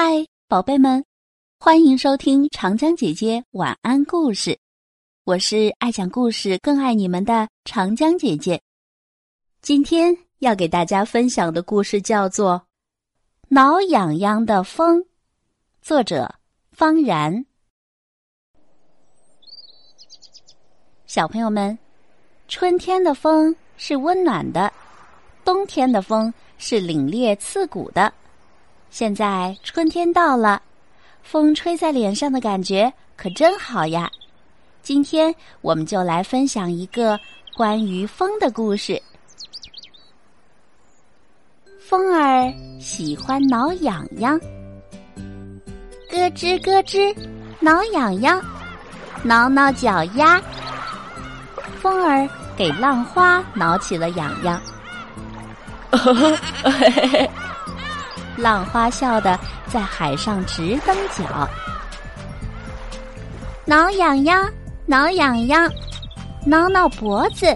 嗨，宝贝们，欢迎收听长江姐姐晚安故事，我是爱讲故事更爱你们的长江姐姐。今天要给大家分享的故事叫做《挠痒痒的风》，作者方然。小朋友们，春天的风是温暖的，冬天的风是凛冽刺骨的。现在春天到了，风吹在脸上的感觉可真好呀！今天我们就来分享一个关于风的故事。风儿喜欢挠痒痒，咯吱咯吱，挠痒痒，挠挠脚丫。风儿给浪花挠起了痒痒。浪花笑得在海上直蹬脚，挠痒痒，挠痒痒，挠挠脖子。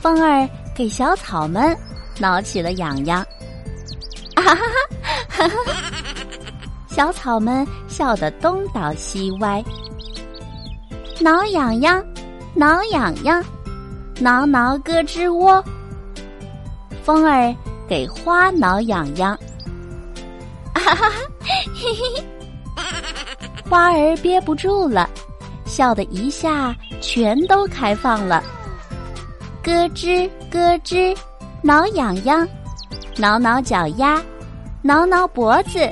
风儿给小草们挠起了痒痒，啊哈哈哈哈！小草们笑得东倒西歪。挠痒痒，挠痒痒，挠挠咯吱窝。风儿给花挠痒痒。哈哈哈，嘿嘿，花儿憋不住了，笑得一下全都开放了。咯吱咯吱，挠痒痒，挠挠脚丫，挠挠脖子，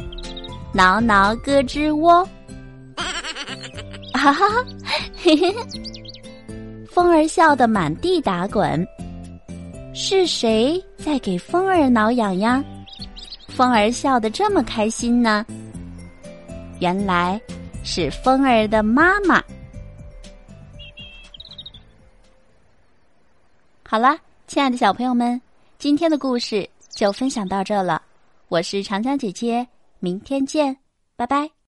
挠挠咯吱窝。哈哈哈，嘿嘿，风儿笑得满地打滚。是谁在给风儿挠痒痒？风儿笑得这么开心呢？原来是风儿的妈妈。好了，亲爱的小朋友们，今天的故事就分享到这了。我是长江姐姐，明天见，拜拜。